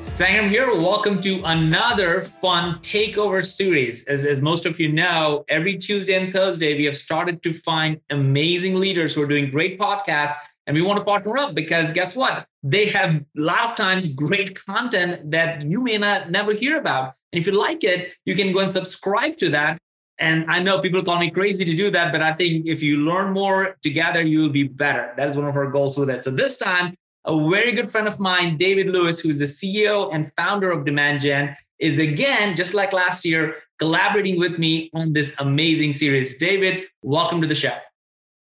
Sangram here. Welcome to another fun takeover series. As most of you know, every Tuesday and Thursday, we have started to find amazing leaders who are doing great podcasts. And we want to partner up because guess what? They have a lot of times great content that you may never hear about. And if you like it, you can go and subscribe to that. And I know people call me crazy to do that, but I think if you learn more together, you will be better. That is one of our goals with it. So this time, a very good friend of mine, David Lewis, who's the CEO and founder of Demand Gen, is again, just like last year, collaborating with me on this amazing series. David, welcome to the show.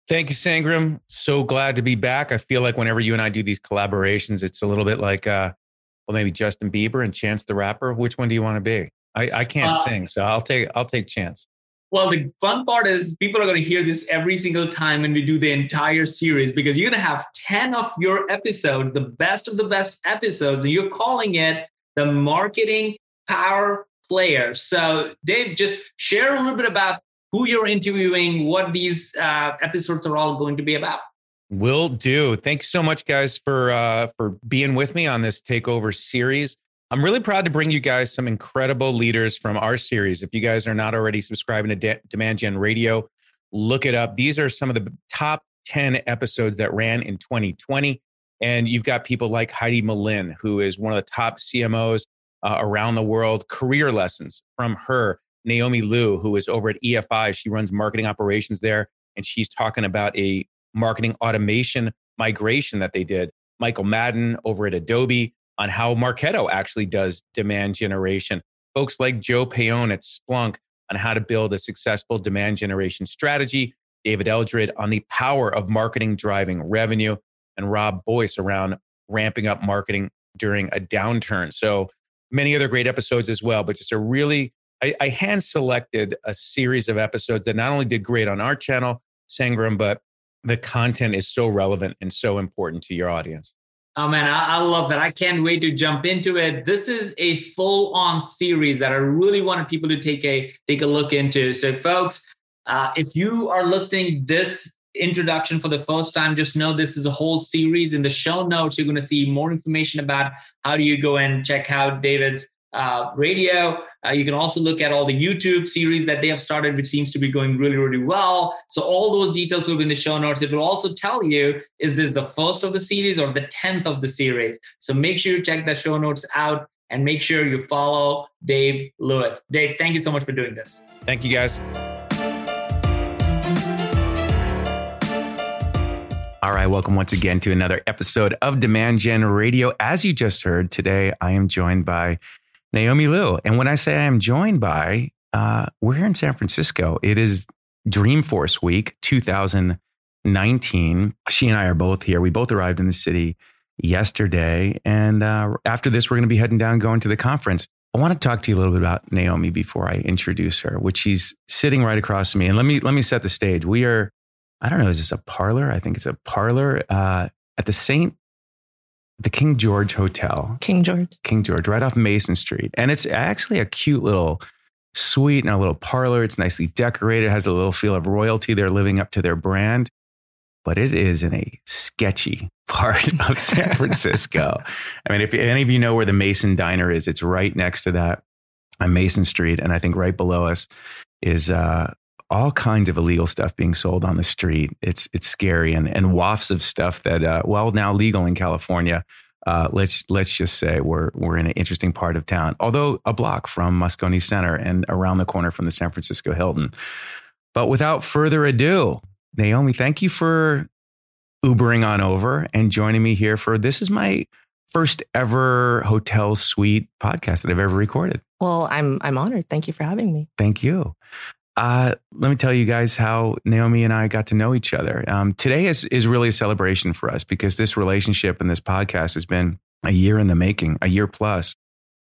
Thank you, Sangram. So glad to be back. I feel like whenever you and I do these collaborations, it's a little bit like, maybe Justin Bieber and Chance the Rapper. Which one do you want to be? I can't sing, so I'll take Chance. Well, the fun part is people are going to hear this every single time when we do the entire series, because you're going to have 10 of your episode, the best of the best episodes, and you're calling it the Marketing Power Player. So Dave, just share a little bit about who you're interviewing, what these episodes are all going to be about. Will do. Thanks so much, guys, for being with me on this Takeover series. I'm really proud to bring you guys some incredible leaders from our series. If you guys are not already subscribing to Demand Gen Radio, look it up. These are some of the top 10 episodes that ran in 2020. And you've got people like Heidi Malin, who is one of the top CMOs around the world. Career lessons from her. Naomi Liu, who is over at EFI. She runs marketing operations there, and she's talking about a marketing automation migration that they did. Michael Madden over at Adobe on how Marketo actually does demand generation. Folks like Joe Payone at Splunk on how to build a successful demand generation strategy. David Eldred on the power of marketing driving revenue, and Rob Boyce around ramping up marketing during a downturn. So many other great episodes as well, but just a really I hand selected a series of episodes that not only did great on our channel, Sangram, but the content is so relevant and so important to your audience. Oh man, I love that. I can't wait to jump into it. This is a full-on series that I really wanted people to take a look into. So folks, if you are listening this introduction for the first time, just know this is a whole series. In the show notes, you're going to see more information about how do you go and check out David's radio. You can also look at all the YouTube series that they have started, which seems to be going really, really well. So all those details will be in the show notes. It will also tell you, is this the first of the series or the 10th of the series? So make sure you check the show notes out and make sure you follow Dave Lewis. Dave, thank you so much for doing this. Thank you, guys. All right, welcome once again to another episode of Demand Gen Radio. As you just heard, today I am joined by Naomi Liu. And when I say I am joined by, we're here in San Francisco. It is Dreamforce Week 2019. She and I are both here. We both arrived in the city yesterday. And after this, we're going to be heading down, going to the conference. I want to talk to you a little bit about Naomi before I introduce her, which she's sitting right across from me. And let me set the stage. We are, I don't know, is this a parlor? I think it's a parlor at the King George Hotel. King George, right off Mason Street. And it's actually a cute little suite and a little parlor. It's nicely decorated. It has a little feel of royalty. They're living up to their brand. But it is in a sketchy part of San Francisco. I mean, if any of you know where the Mason Diner is, it's right next to that on Mason Street. And I think right below us is all kinds of illegal stuff being sold on the street. It's scary, and wafts of stuff that, now legal in California. Let's just say we're in an interesting part of town, although a block from Moscone Center and around the corner from the San Francisco Hilton. But without further ado, Naomi, thank you for Ubering on over and joining me here for, this is my first ever hotel suite podcast that I've ever recorded. Well, I'm honored. Thank you for having me. Thank you. Let me tell you guys how Naomi and I got to know each other. Today is really a celebration for us because this relationship and this podcast has been a year in the making, a year plus.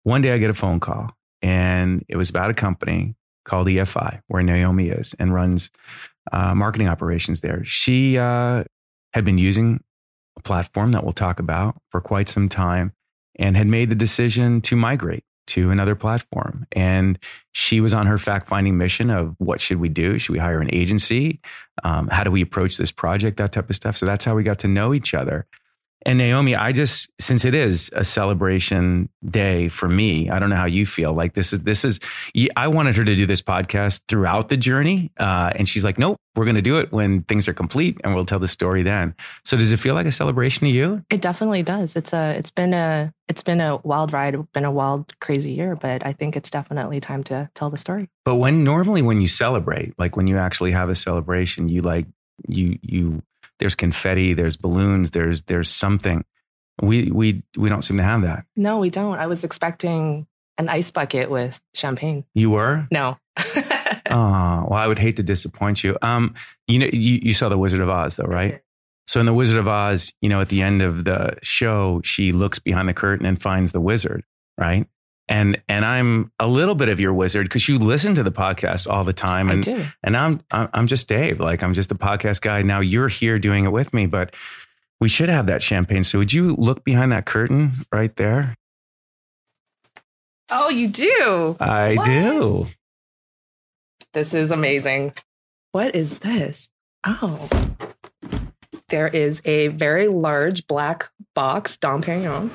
One day I get a phone call, and it was about a company called EFI, where Naomi is and runs marketing operations there. She had been using a platform that we'll talk about for quite some time and had made the decision to migrate to another platform. And she was on her fact-finding mission of what should we do? Should we hire an agency? How do we approach this project? That type of stuff. So that's how we got to know each other. And Naomi, I just, since it is a celebration day for me, I don't know how you feel. Like this is, I wanted her to do this podcast throughout the journey. And she's like, nope, we're going to do it when things are complete and we'll tell the story then. So does it feel like a celebration to you? It definitely does. It's been a wild ride, been a wild, crazy year, but I think it's definitely time to tell the story. But normally when you celebrate, like when you actually have a celebration, there's confetti, there's balloons, there's something. We don't seem to have that. No, we don't. I was expecting an ice bucket with champagne. You were? No. Well, I would hate to disappoint you. You saw the Wizard of Oz though, right? So in the Wizard of Oz, at the end of the show, she looks behind the curtain and finds the wizard, right? And I'm a little bit of your wizard because you listen to the podcast all the time. And, I do. And I'm just Dave. Like, I'm just the podcast guy. Now you're here doing it with me, but we should have that champagne. So would you look behind that curtain right there? Oh, you do? I do. This is amazing. What is this? Oh, there is a very large black box Dom Perignon.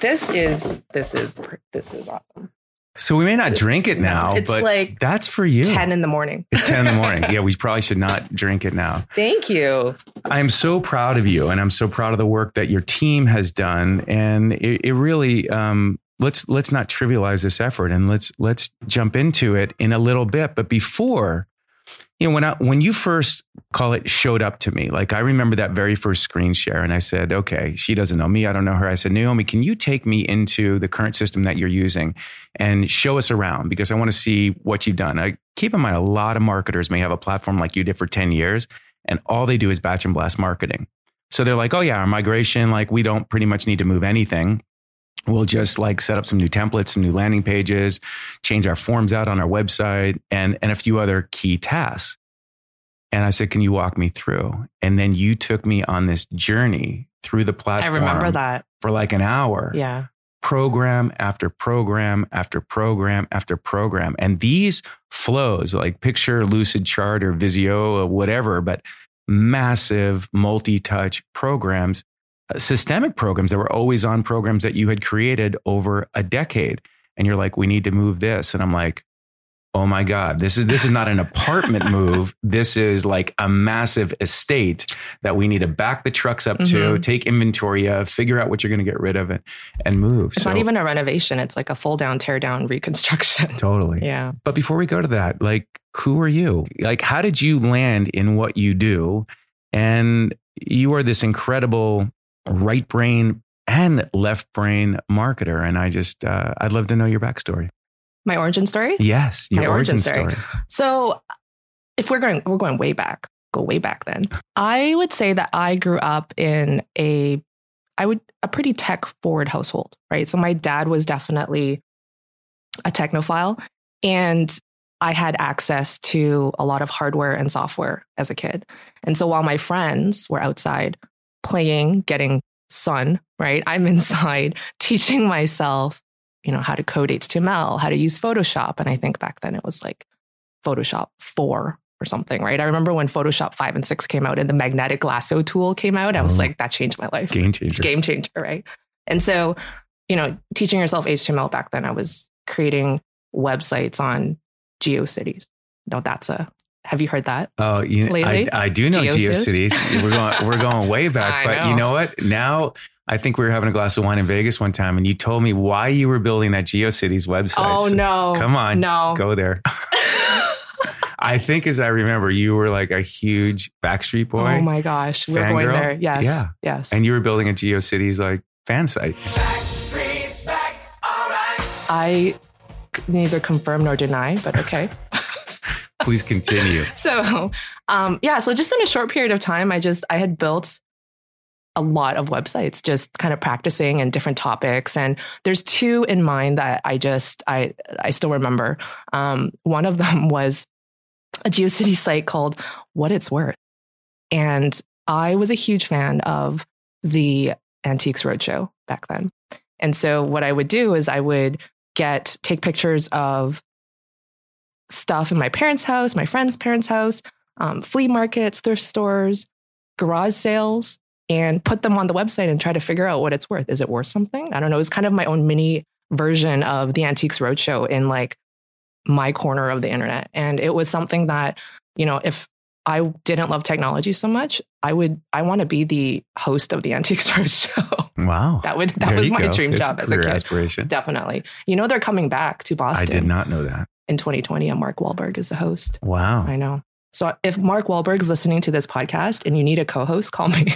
This is awesome. So we may not drink it now, but like that's for you. 10 in the morning. It's 10 in the morning. Yeah, we probably should not drink it now. Thank you. I'm so proud of you. And I'm so proud of the work that your team has done. And it really, let's not trivialize this effort, and let's jump into it in a little bit. But before, when you first showed up to me, like I remember that very first screen share, and I said, okay, she doesn't know me. I don't know her. I said, Naomi, can you take me into the current system that you're using and show us around? Because I want to see what you've done. I keep in mind, a lot of marketers may have a platform like you did for 10 years and all they do is batch and blast marketing. So they're like, oh yeah, our migration, like we don't pretty much need to move anything. We'll just like set up some new templates, some new landing pages, change our forms out on our website and a few other key tasks. And I said, can you walk me through? And then you took me on this journey through the platform. I remember that. For like an hour. Yeah. Program after program after program after program. And these flows, like picture Lucid Chart or Visio or whatever, but massive multi-touch programs. Systemic programs that were always on programs that you had created over a decade. And you're like, we need to move this. And I'm like, oh my God, this is not an apartment move. This is like a massive estate that we need to back the trucks up to, take inventory of, figure out what you're going to get rid of it and move. It's not even a renovation. It's like a full down, tear down reconstruction. Totally. Yeah. But before we go to that, like, who are you? Like, how did you land in what you do? And you are this incredible right brain and left brain marketer. And I just, I'd love to know your backstory. My origin story? Yes. Your origin story. So if we're going way back, go way back then. I would say that I grew up in a pretty tech forward household, right? So my dad was definitely a technophile and I had access to a lot of hardware and software as a kid. And so while my friends were outside playing, getting sun, right? I'm inside teaching myself, how to code HTML, how to use Photoshop. And I think back then it was like Photoshop 4 or something, right? I remember when Photoshop 5 and 6 came out and the magnetic lasso tool came out, I was like, that changed my life. Game changer, right? And so, teaching yourself HTML back then, I was creating websites on GeoCities. Have you heard that? Oh, I do know GeoCities. We're going way back, but you know what? Now I think we were having a glass of wine in Vegas one time, and you told me why you were building that GeoCities website. Oh no! Come on, no, go there. I think, as I remember, you were like a huge Backstreet Boy. Oh my gosh, we're going there. Yes, yeah. Yes. And you were building a GeoCities like fan site. Backstreet's back, all right. I neither confirm nor deny, but okay. Please continue. So, so just in a short period of time, I had built a lot of websites, just kind of practicing and different topics. And there's two in mind that I still remember. One of them was a GeoCity site called What It's Worth. And I was a huge fan of the Antiques Roadshow back then. And so what I would do is I would take pictures of stuff in my parents' house, my friend's parents' house, flea markets, thrift stores, garage sales, and put them on the website and try to figure out what it's worth. Is it worth something? I don't know. It was kind of my own mini version of the Antiques Roadshow in like my corner of the internet. And it was something that, you know, if I didn't love technology so much, I want to be the host of the Antiques Roadshow. Wow. That was my dream job as a kid. Aspiration. Definitely. You know, they're coming back to Boston. I did not know that. In 2020, and Mark Wahlberg is the host. Wow. I know. So if Mark Wahlberg's listening to this podcast and you need a co-host, call me.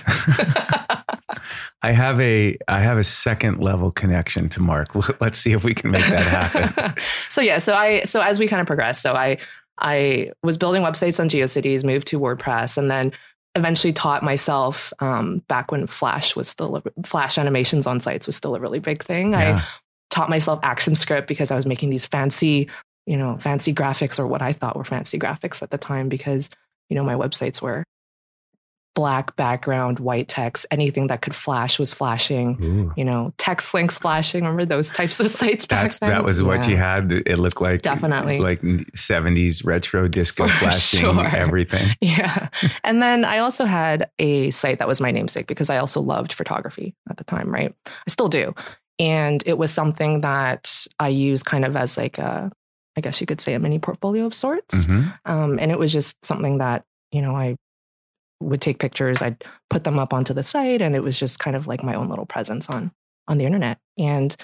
I have a second level connection to Mark. Let's see if we can make that happen. So as we kind of progress, I was building websites on GeoCities, moved to WordPress, and then eventually taught myself back when Flash animations on sites was still a really big thing. Yeah. I taught myself ActionScript because I was making these fancy graphics, or what I thought were fancy graphics at the time, because, you know, my websites were black background, white text, anything that could flash was flashing. Ooh. You know, text links flashing. Remember those types of sites back then? That was what you had. It looked like definitely like 70s retro disco for flashing, sure. Everything. Yeah. And then I also had a site that was my namesake because I also loved photography at the time, right? I still do. And it was something that I used kind of as like a mini portfolio of sorts. Mm-hmm. And it was just something that, you know, I would take pictures, I'd put them up onto the site, and it was just kind of like my own little presence on the internet. And,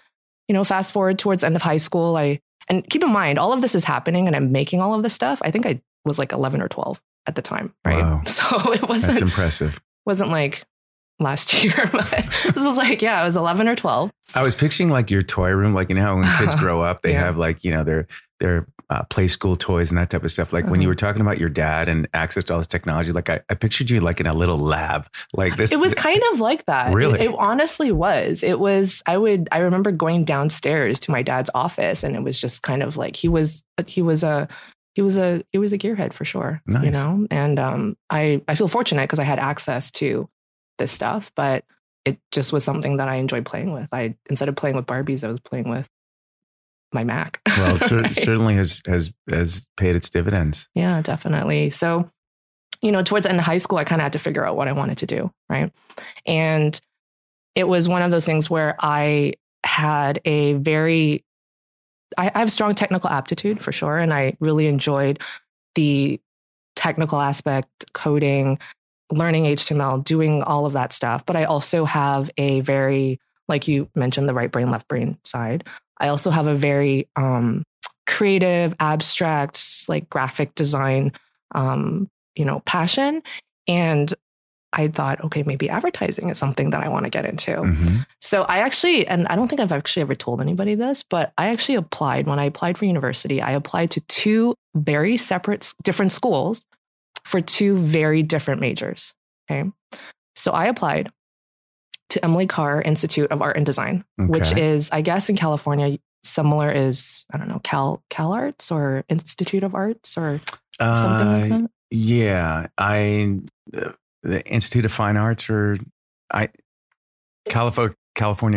you know, fast forward towards end of high school, and keep in mind, all of this is happening and I'm making all of this stuff. I think I was like 11 or 12 at the time, right? Wow. So it wasn't— That's impressive. Wasn't like last year, but this is like, yeah, I was 11 or 12. I was picturing like your toy room, like, you know, when kids grow up, they have like, you know, their play school toys and that type of stuff. Like when you were talking about your dad and access to all this technology, like I pictured you like in a little lab like this. It was kind of like that. Really? It honestly was. It was, I remember going downstairs to my dad's office, and it was just kind of like, he was a gearhead for sure. Nice. You know? And I feel fortunate because I had access to this stuff, but it just was something that I enjoyed playing with. Instead of playing with Barbies, I was playing with my Mac. Well, it right? Certainly has paid its dividends. Yeah, definitely. So, you know, towards the end of high school, I kind of had to figure out what I wanted to do, right? And it was one of those things where I had I have strong technical aptitude for sure. And I really enjoyed the technical aspect, coding, learning HTML, doing all of that stuff. But I also have a very, like you mentioned, the right brain, left brain side. I also have a very creative, abstract, like graphic design, you know, passion. And I thought, okay, maybe advertising is something that I want to get into. Mm-hmm. So I actually, and I don't think I've actually ever told anybody this, but I actually applied when I applied for university, I applied to two very separate, different schools for two very different majors. Okay. So I applied to Emily Carr Institute of Art and Design, okay, which is, I guess in California, similar is, I don't know, Cal Arts or Institute of Arts or something like that. Yeah. The Institute of Fine Arts or California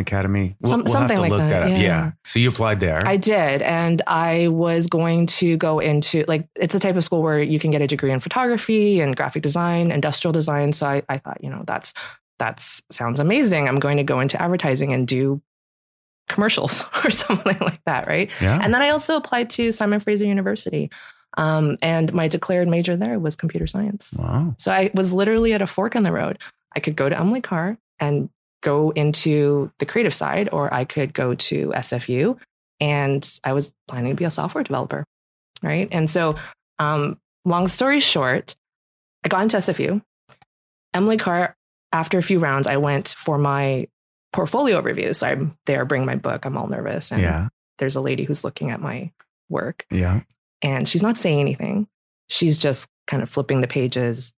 Academy. We'll something have to like look that up. Yeah. Yeah. So you applied there. I did. And I was going to go into like, it's a type of school where you can get a degree in photography and graphic design, industrial design. So I thought, you know, that sounds amazing. I'm going to go into advertising and do commercials or something like that. Right. Yeah. And then I also applied to Simon Fraser University. And my declared major there was computer science. Wow. So I was literally at a fork in the road. I could go to Emily Carr and go into the creative side, or I could go to SFU, and I was planning to be a software developer. Right. And so, long story short, I got into SFU, Emily Carr. After a few rounds, I went for my portfolio review. So I'm there, bring my book. I'm all nervous. And there's a lady who's looking at my work. Yeah. And she's not saying anything. She's just kind of flipping the pages.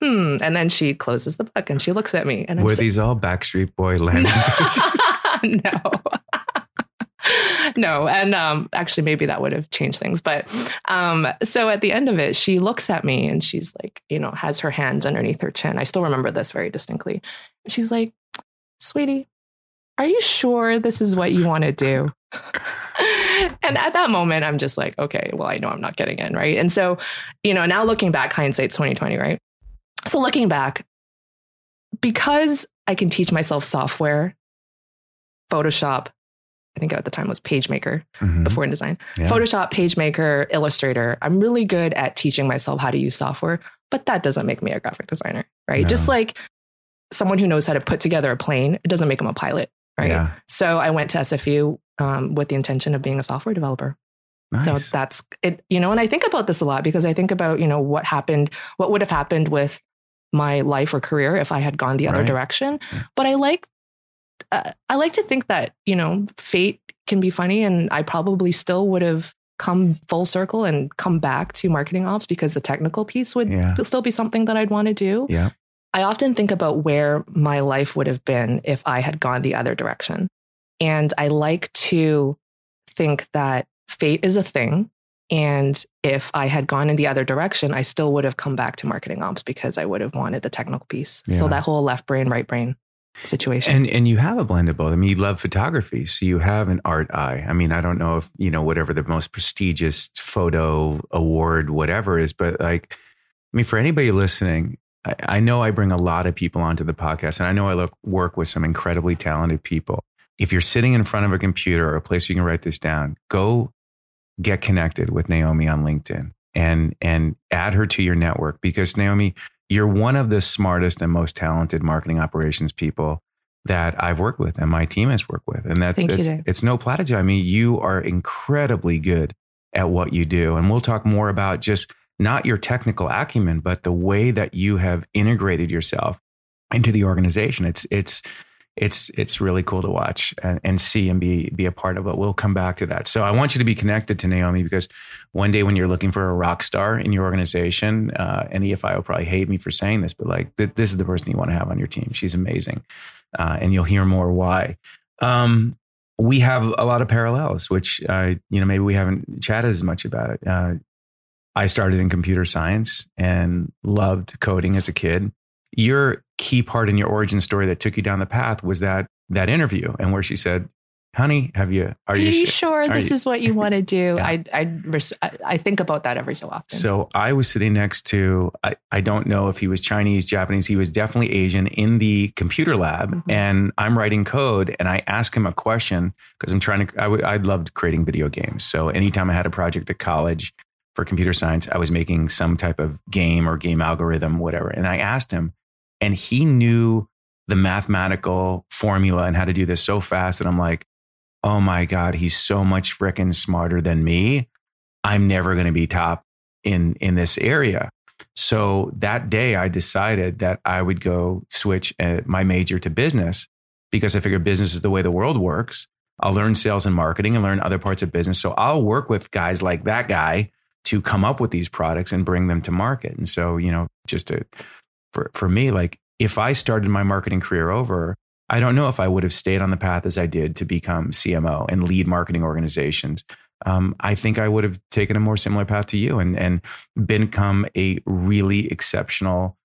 And then she closes the book and she looks at me. And these all Backstreet Boy languages? No. And actually, maybe that would have changed things. But so at the end of it, she looks at me and she's like, you know, has her hands underneath her chin. I still remember this very distinctly. She's like, sweetie, are you sure this is what you want to do? And at that moment, I'm just like, okay, well, I know I'm not getting in. Right. And so, you know, now looking back, hindsight's 2020. Right. So looking back, because I can teach myself software, Photoshop, I think at the time was PageMaker before InDesign, Photoshop, PageMaker, Illustrator. I'm really good at teaching myself how to use software, but that doesn't make me a graphic designer, right? No. Just like someone who knows how to put together a plane, it doesn't make them a pilot, right? Yeah. So I went to SFU with the intention of being a software developer. Nice. So that's it, you know, and I think about this a lot because I think about, you know, what would have happened with my life or career if I had gone the other direction. Yeah. But I like to think that, you know, fate can be funny, and I probably still would have come full circle and come back to marketing ops because the technical piece would still be something that I'd want to do. Yeah. I often think about where my life would have been if I had gone the other direction. And I like to think that fate is a thing. And if I had gone in the other direction, I still would have come back to marketing ops because I would have wanted the technical piece. Yeah. So that whole left brain, right brain situation. And you have a blend of both. I mean, you love photography, so you have an art eye. I mean, I don't know if, you know, whatever the most prestigious photo award, whatever is, but like, I mean, for anybody listening, I know I bring a lot of people onto the podcast, and I know I work with some incredibly talented people. If you're sitting in front of a computer or a place you can write this down, go get connected with Naomi on LinkedIn and add her to your network, because Naomi, you're one of the smartest and most talented marketing operations people that I've worked with and my team has worked with. And it's no platitude. I mean, you are incredibly good at what you do. And we'll talk more about just not your technical acumen, but the way that you have integrated yourself into the organization. It's really cool to watch and see and be a part of it. We'll come back to that. So I want you to be connected to Naomi, because one day when you're looking for a rock star in your organization, and EFI will probably hate me for saying this, but like this is the person you want to have on your team. She's amazing. And you'll hear more why. We have a lot of parallels, which, you know, maybe we haven't chatted as much about it. I started in computer science and loved coding as a kid. Your key part in your origin story that took you down the path was that interview, and where she said, "Honey, are you sure this is what you want to do?" Yeah. I think about that every so often. So I was sitting next to, I don't know if he was Chinese, Japanese, he was definitely Asian, in the computer lab, and I'm writing code, and I ask him a question because I'm trying to. I loved creating video games, so anytime I had a project at college for computer science, I was making some type of game or game algorithm, whatever. And I asked him, and he knew the mathematical formula and how to do this so fast that I'm like, oh my God, he's so much frickin' smarter than me. I'm never going to be top in this area. So that day I decided that I would go switch my major to business, because I figured business is the way the world works. I'll learn sales and marketing and learn other parts of business. So I'll work with guys like that guy to come up with these products and bring them to market. And so, you know, just for me, like if I started my marketing career over, I don't know if I would have stayed on the path as I did to become CMO and lead marketing organizations. I think I would have taken a more similar path to you and become a really exceptional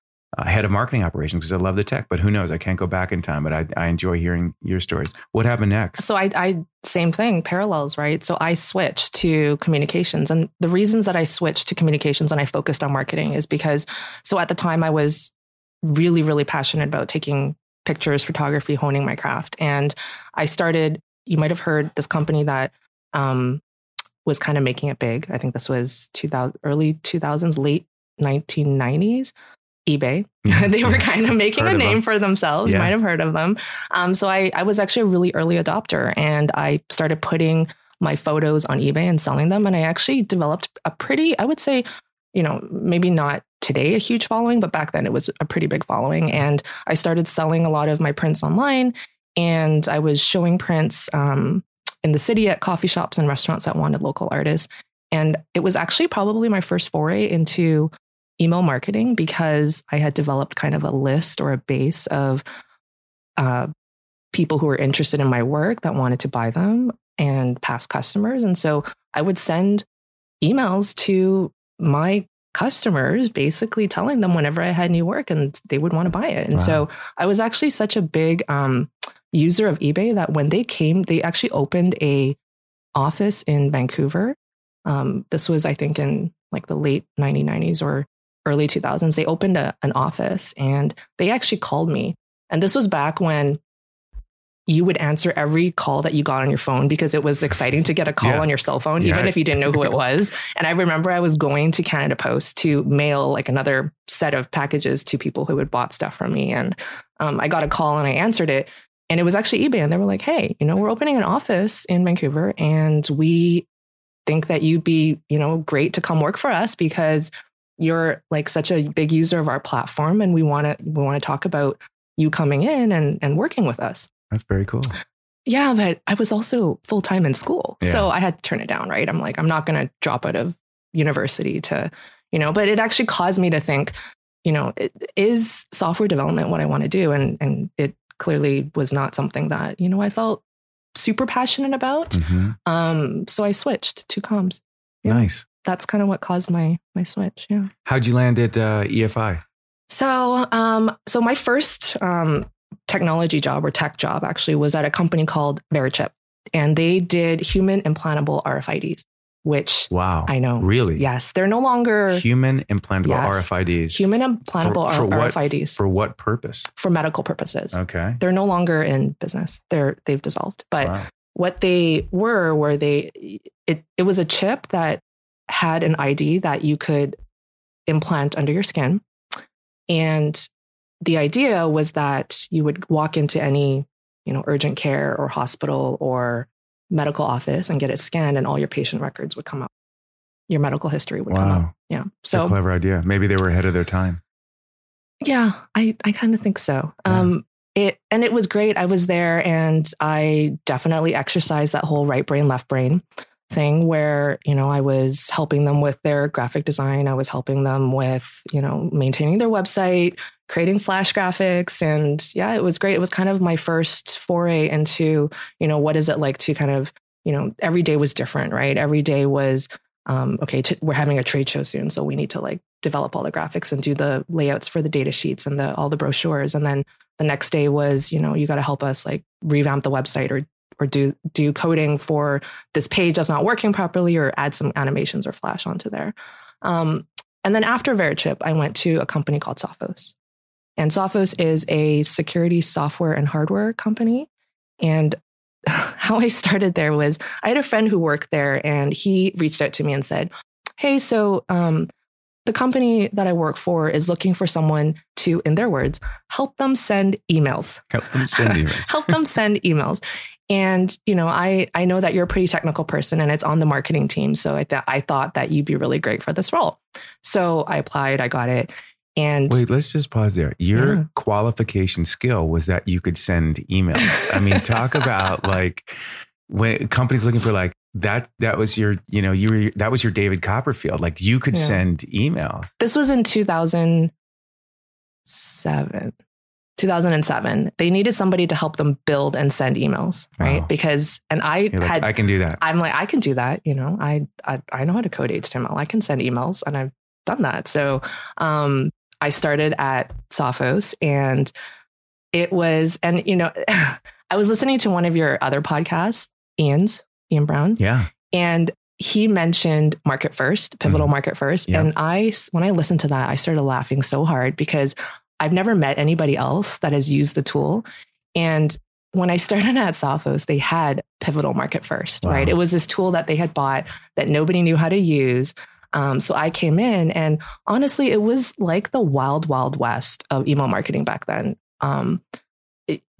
head of marketing operations, because I love the tech, but who knows? I can't go back in time, but I enjoy hearing your stories. What happened next? So I same thing, parallels, right? So I switched to communications, and the reasons that I switched to communications and I focused on marketing is because, so at the time I was really, really passionate about taking pictures, photography, honing my craft. And I started, you might've heard this company that, was kind of making it big. I think this was early 2000s, late 1990s. eBay. They were kind of making a name for themselves. Yeah. Might have heard of them. So I was actually a really early adopter, and I started putting my photos on eBay and selling them. And I actually developed a pretty, I would say, you know, maybe not today a huge following, but back then it was a pretty big following. And I started selling a lot of my prints online, and I was showing prints in the city at coffee shops and restaurants that wanted local artists. And it was actually probably my first foray into email marketing because I had developed kind of a list or a base of people who were interested in my work that wanted to buy them and past customers. And so I would send emails to my customers, basically telling them whenever I had new work and they would want to buy it. And so I was actually such a big user of eBay that when they came, they actually opened a office in Vancouver. This was, I think, in like the late 1990s or early 2000s. They opened an office and they actually called me. And this was back when you would answer every call that you got on your phone because it was exciting to get a call on your cell phone, even if you didn't know who it was. And I remember I was going to Canada Post to mail like another set of packages to people who had bought stuff from me. And I got a call and I answered it. And it was actually eBay. And they were like, hey, you know, we're opening an office in Vancouver and we think that you'd be, you know, great to come work for us because you're like such a big user of our platform. And we want to talk about you coming in and working with us. That's very cool. Yeah, but I was also full-time in school. Yeah. So I had to turn it down, right? I'm like, I'm not going to drop out of university to, you know, but it actually caused me to think, you know, is software development what I want to do? And it clearly was not something that, you know, I felt super passionate about. Mm-hmm. So I switched to comms. Yeah. Nice. That's kind of what caused my switch. Yeah. How'd you land at EFI? So my first technology job or tech job actually was at a company called Verichip, and they did human implantable RFIDs, which I know. Really? Yes. They're no longer human implantable RFIDs. Human implantable RFIDs. For what purpose? For medical purposes. Okay. They're no longer in business. They've dissolved. But what they were it was a chip that had an ID that you could implant under your skin. And the idea was that you would walk into any, you know, urgent care or hospital or medical office and get it scanned and all your patient records would come up. Your medical history would come up. Yeah. So clever idea. Maybe they were ahead of their time. Yeah, I kind of think so. Yeah. It was great. I was there and I definitely exercised that whole right brain, left brain thing where, you know, I was helping them with their graphic design. I was helping them with, you know, maintaining their website, creating flash graphics. And yeah, it was great. It was kind of my first foray into, you know, what is it like to kind of, you know, every day was different, right? Every day was, we're having a trade show soon. So we need to like develop all the graphics and do the layouts for the data sheets and all the brochures. And then the next day was, you know, you got to help us like revamp the website or do coding for this page that's not working properly or add some animations or flash onto there. And then after Verichip, I went to a company called Sophos. And Sophos is a security software and hardware company. And how I started there was I had a friend who worked there and he reached out to me and said, hey, so the company that I work for is looking for someone to, in their words, help them send emails. Help them send emails. And, you know, I know that you're a pretty technical person and it's on the marketing team. So I thought that you'd be really great for this role. So I applied, I got it. And wait, let's just pause there. Your qualification skill was that you could send emails. I mean, talk about like when companies looking for like that was your, you know, that was your David Copperfield. Like you could send emails. This was in 2007. They needed somebody to help them build and send emails, right? Because, and I can do that. I'm like, I can do that. You know, I know how to code HTML. I can send emails and I've done that. So, I started at Sophos and it was, and you know, I was listening to one of your other podcasts, Ian Brown. Yeah. And he mentioned Market First, Pivotal Market First. Yeah. And when I listened to that, I started laughing so hard because I've never met anybody else that has used the tool. And when I started at Sophos, they had Pivotal Market First, right? It was this tool that they had bought that nobody knew how to use. So I came in and honestly, it was like the wild, wild west of email marketing back then.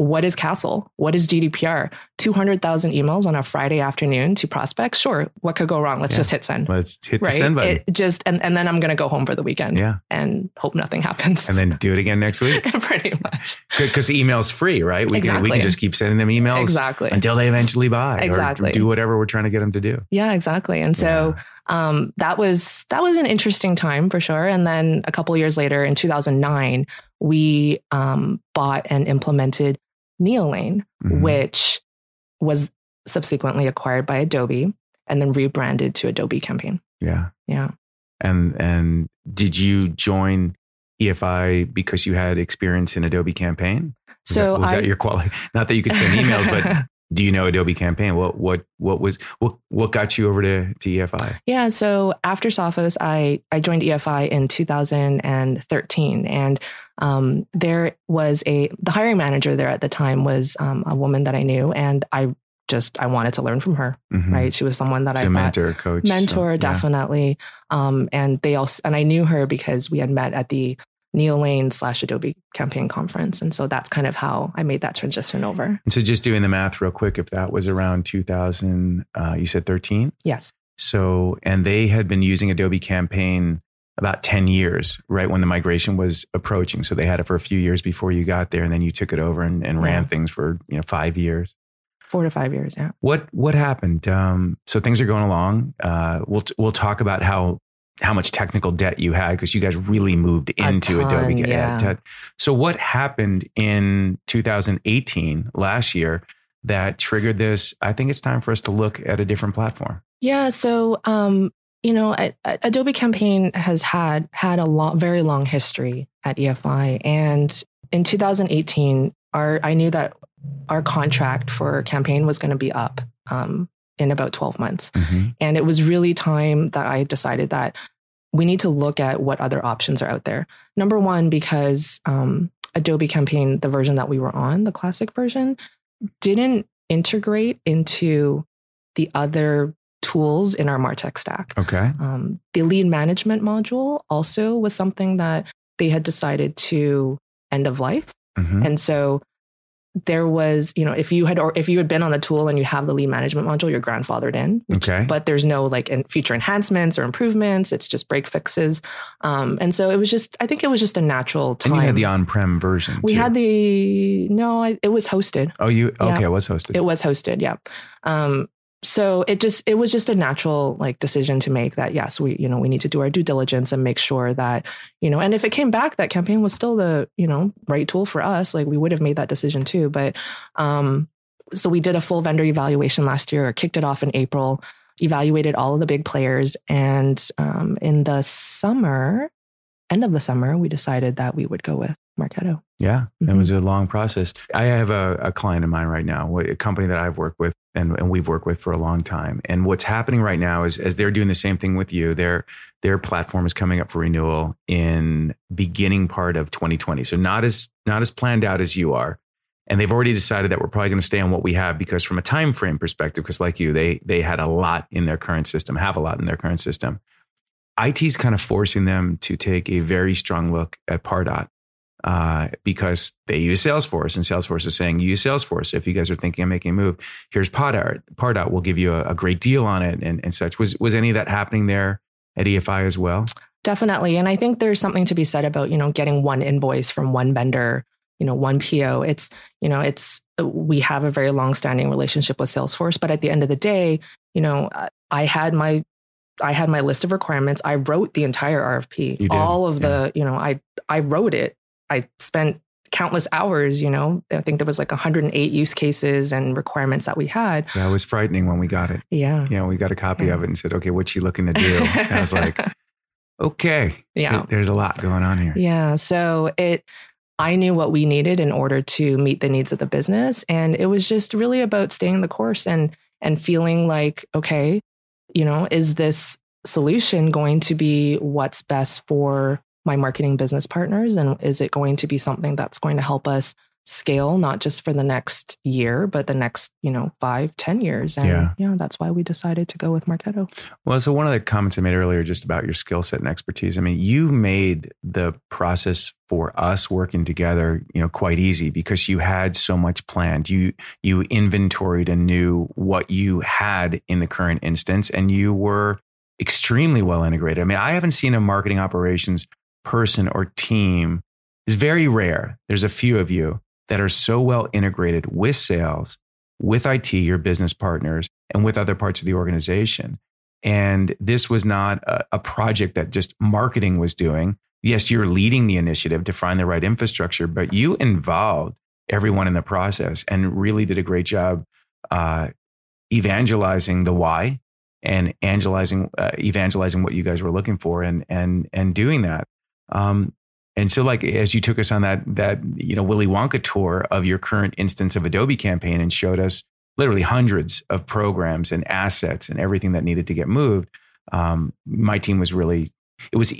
What is CASEL? What is GDPR? 200,000 emails on a Friday afternoon to prospects. Sure. What could go wrong? Let's just hit send. Let's hit the send button. And then I'm going to go home for the weekend and hope nothing happens. And then do it again next week. Pretty much. Because email's free, right? We can just keep sending them emails until they eventually buy or do whatever we're trying to get them to do. Yeah, exactly. And so that was an interesting time for sure. And then a couple of years later in 2009, we bought and implemented Neolane, which was subsequently acquired by Adobe and then rebranded to Adobe Campaign. Yeah. Yeah. And did you join EFI because you had experience in Adobe Campaign? Was that your quality? Not that you could send emails, but do you know Adobe Campaign? What got you over to EFI? Yeah. So after Sophos, I joined EFI in 2013. And there was the hiring manager there at the time was a woman that I knew, and I wanted to learn from her, right? She was someone that I thought mentor, definitely. And I knew her because we had met at the Neolane/Adobe Campaign conference. And so that's kind of how I made that transition over. And so just doing the math real quick, if that was around 2000, you said 13? Yes. So, and they had been using Adobe Campaign about 10 years, right? When the migration was approaching. So they had it for a few years before you got there, and then you took it over and ran things for 5 years. 4 to 5 years. Yeah. What happened? So things are going along. We'll talk about how much technical debt you had, because you guys really moved into Adobe. Yeah. So what happened in 2018, last year, that triggered this? I think it's time for us to look at a different platform. Yeah. So, Adobe Campaign has had a very long history at EFI. And in 2018, I knew that our contract for Campaign was going to be up in about 12 months. And it was really time that I decided that we need to look at what other options are out there. Number one, because Adobe Campaign, the version that we were on, the classic version, didn't integrate into the other tools in our MarTech stack. Okay. The lead management module also was something that they had decided to end of life. And so there was, if you had been on the tool and you have the lead management module, you're grandfathered in, but there's no future enhancements or improvements. It's just break fixes. And so I think it was just a natural time. And you had the on-prem version. It was hosted. It was hosted. It was hosted. Yeah. So it was just a natural decision to make that, yes, we need to do our due diligence and make sure that, and if it came back that Campaign was still the, right tool for us, we would have made that decision too. But, so we did a full vendor evaluation last year, or kicked it off in April, evaluated all of the big players. And, in the summer, end of the summer, we decided that we would go with Marketo. Yeah. It was a long process. I have a client of mine right now, a company that I've worked with and we've worked with for a long time. And what's happening right now is, as they're doing the same thing with you, their platform is coming up for renewal in beginning part of 2020. So not as planned out as you are. And they've already decided that we're probably going to stay on what we have, because from a time frame perspective, because like you, they had a lot in their current system, have a lot in their current system. IT's kind of forcing them to take a very strong look at Pardot. Because they use Salesforce, and Salesforce is saying, use Salesforce. If you guys are thinking of making a move, here's Pardot will give you a great deal on it and such. Was any of that happening there at EFI as well? Definitely. And I think there's something to be said about, getting one invoice from one vendor, one PO. We have a very long-standing relationship with Salesforce, but at the end of the day, I had my list of requirements. I wrote the entire RFP, all of the, I wrote it. I spent countless hours, I think there was 108 use cases and requirements that we had. That was frightening when we got it. Yeah. We got a copy of it and said, okay, what's she looking to do? And I was like, okay, there's a lot going on here. Yeah. So I knew what we needed in order to meet the needs of the business. And it was just really about staying the course and feeling like, okay, is this solution going to be what's best for my marketing business partners? And is it going to be something that's going to help us scale, not just for the next year, but the next, 5-10 years. And that's why we decided to go with Marketo. Well, so one of the comments I made earlier just about your skill set and expertise, I mean, you made the process for us working together, quite easy because you had so much planned. You inventoried and knew what you had in the current instance, and you were extremely well integrated. I mean, I haven't seen a marketing operations person or team. It's very rare. There's a few of you that are so well integrated with sales, with IT, your business partners, and with other parts of the organization. And this was not a project that just marketing was doing. Yes, you're leading the initiative to find the right infrastructure, but you involved everyone in the process and really did a great job evangelizing the why and evangelizing what you guys were looking for and doing that. And so like, as you took us on that Willy Wonka tour of your current instance of Adobe Campaign and showed us literally hundreds of programs and assets and everything that needed to get moved, my team was really, it was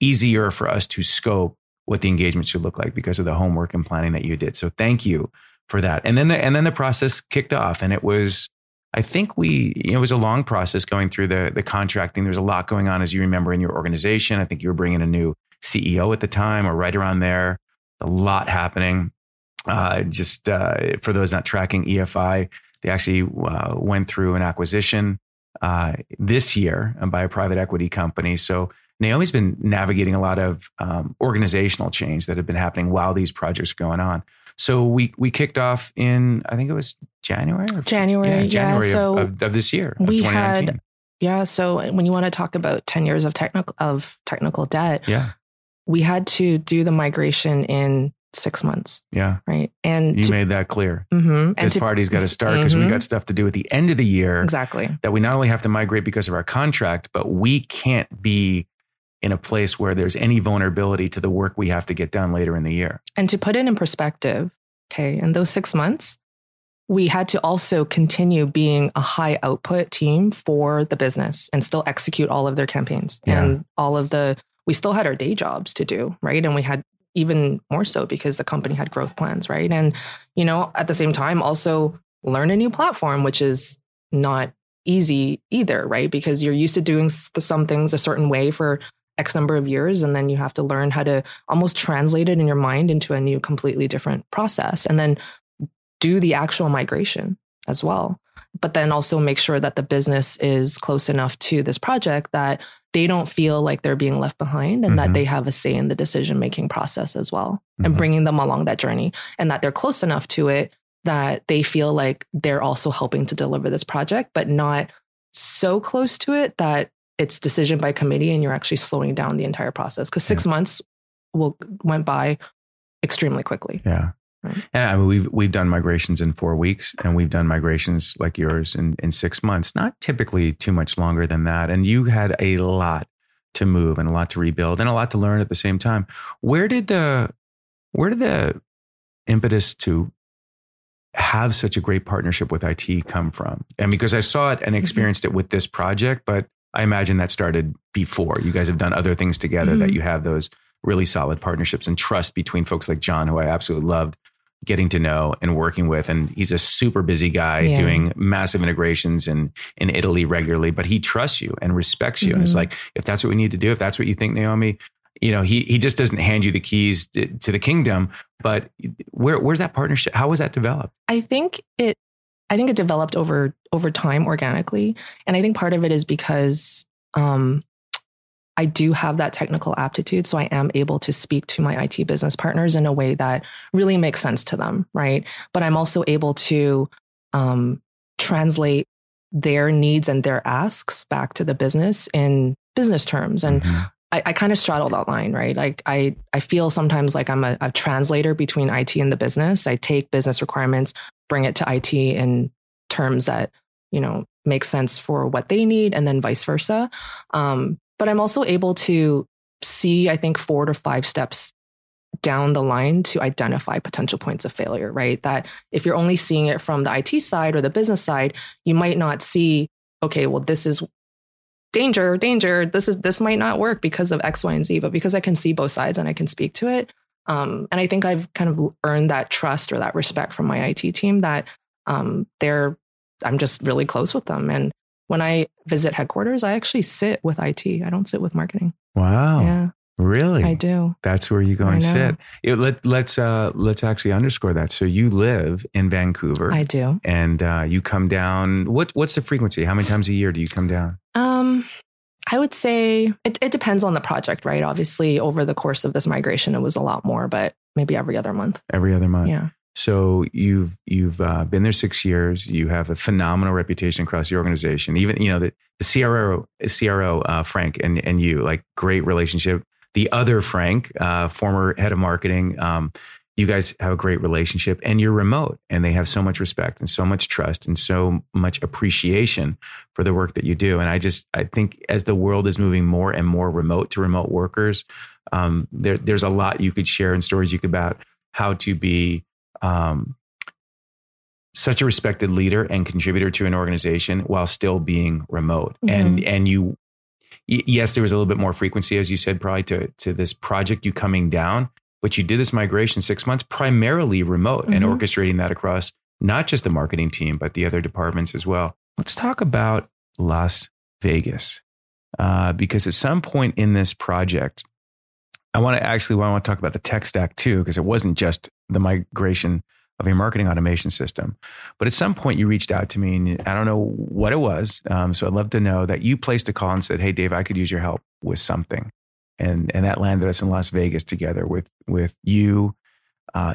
easier for us to scope what the engagement should look like because of the homework and planning that you did. So thank you for that. And then the process kicked off, and it was, I think it was a long process going through the contracting. There was a lot going on, as you remember, in your organization. I think you were bringing a new CEO at the time, or right around there. A lot happening. For those not tracking EFI, they actually went through an acquisition this year by a private equity company. So Naomi's been navigating a lot of organizational change that had been happening while these projects are going on. So we kicked off in, I think it was January of this year. We of 2019. So when you want to talk about 10 years of technical debt, we had to do the migration in 6 months. Yeah. Right. And you made that clear. Mm-hmm. This party's got to start because we got stuff to do at the end of the year. Exactly. That we not only have to migrate because of our contract, but we can't be in a place where there's any vulnerability to the work we have to get done later in the year. And to put it in perspective, okay, in those 6 months, we had to also continue being a high output team for the business and still execute all of their campaigns and all of we still had our day jobs to do. Right. And we had even more so because the company had growth plans. Right. And, at the same time, also learn a new platform, which is not easy either. Right. Because you're used to doing some things a certain way for X number of years. And then you have to learn how to almost translate it in your mind into a new, completely different process. And then do the actual migration as well, but then also make sure that the business is close enough to this project that they don't feel like they're being left behind, and that they have a say in the decision-making process as well, and bringing them along that journey, and that they're close enough to it that they feel like they're also helping to deliver this project, but not so close to it that it's decision by committee and you're actually slowing down the entire process. Because 6 months went by extremely quickly. Yeah. Right. And I mean, we've done migrations in 4 weeks, and we've done migrations like yours in 6 months, not typically too much longer than that. And you had a lot to move and a lot to rebuild and a lot to learn at the same time. Where did the impetus to have such a great partnership with IT come from? And because I saw it and experienced it with this project, but I imagine that started before. You guys have done other things together that you have those really solid partnerships and trust between folks like John, who I absolutely loved getting to know and working with. And he's a super busy guy doing massive integrations in Italy regularly, but he trusts you and respects you. And it's like, if that's what we need to do, if that's what you think, Naomi, he just doesn't hand you the keys to the kingdom. But where's that partnership? How was that developed? I think it developed over time organically. And I think part of it is because, I do have that technical aptitude, so I am able to speak to my IT business partners in a way that really makes sense to them, right? But I'm also able to translate their needs and their asks back to the business in business terms. And I kind of straddle that line, right? Like I feel sometimes like I'm a translator between IT and the business. I take business requirements, bring it to IT in terms that, make sense for what they need, and then vice versa. But I'm also able to see, I think, 4 to 5 steps down the line to identify potential points of failure, right? That if you're only seeing it from the IT side or the business side, you might not see, okay, well, this is danger. This might not work because of X, Y, and Z, but because I can see both sides and I can speak to it, And I think I've kind of earned that trust or that respect from my IT team that I'm just really close with them. And when I visit headquarters, I actually sit with IT. I don't sit with marketing. Wow. Yeah. Really? I do. That's where you go and sit. Let's actually underscore that. So you live in Vancouver. I do. And you come down. What's the frequency? How many times a year do you come down? I would say it depends on the project, right? Obviously, over the course of this migration, it was a lot more, but maybe every other month. Every other month. Yeah. So you've been there 6 years. You have a phenomenal reputation across the organization. Even, you know, the CRO Frank and you, like, great relationship. The other Frank, former head of marketing, you guys have a great relationship, and you're remote, and they have so much respect and so much trust and so much appreciation for the work that you do. And I think as the world is moving more and more remote to remote workers, there's a lot you could share and stories you could about how to be such a respected leader and contributor to an organization while still being remote. Mm-hmm. And you, yes, there was a little bit more frequency, as you said, probably to this project, you coming down. But you did this migration 6 months, primarily remote, mm-hmm. and orchestrating that across not just the marketing team, but the other departments as well. Let's talk about Las Vegas, because at some point in this project, I want to talk about the tech stack too, because it wasn't just the migration of your marketing automation system. But at some point you reached out to me, and I don't know what it was. So I'd love to know that you placed a call and said, hey, Dave, I could use your help with something. And that landed us in Las Vegas together with you,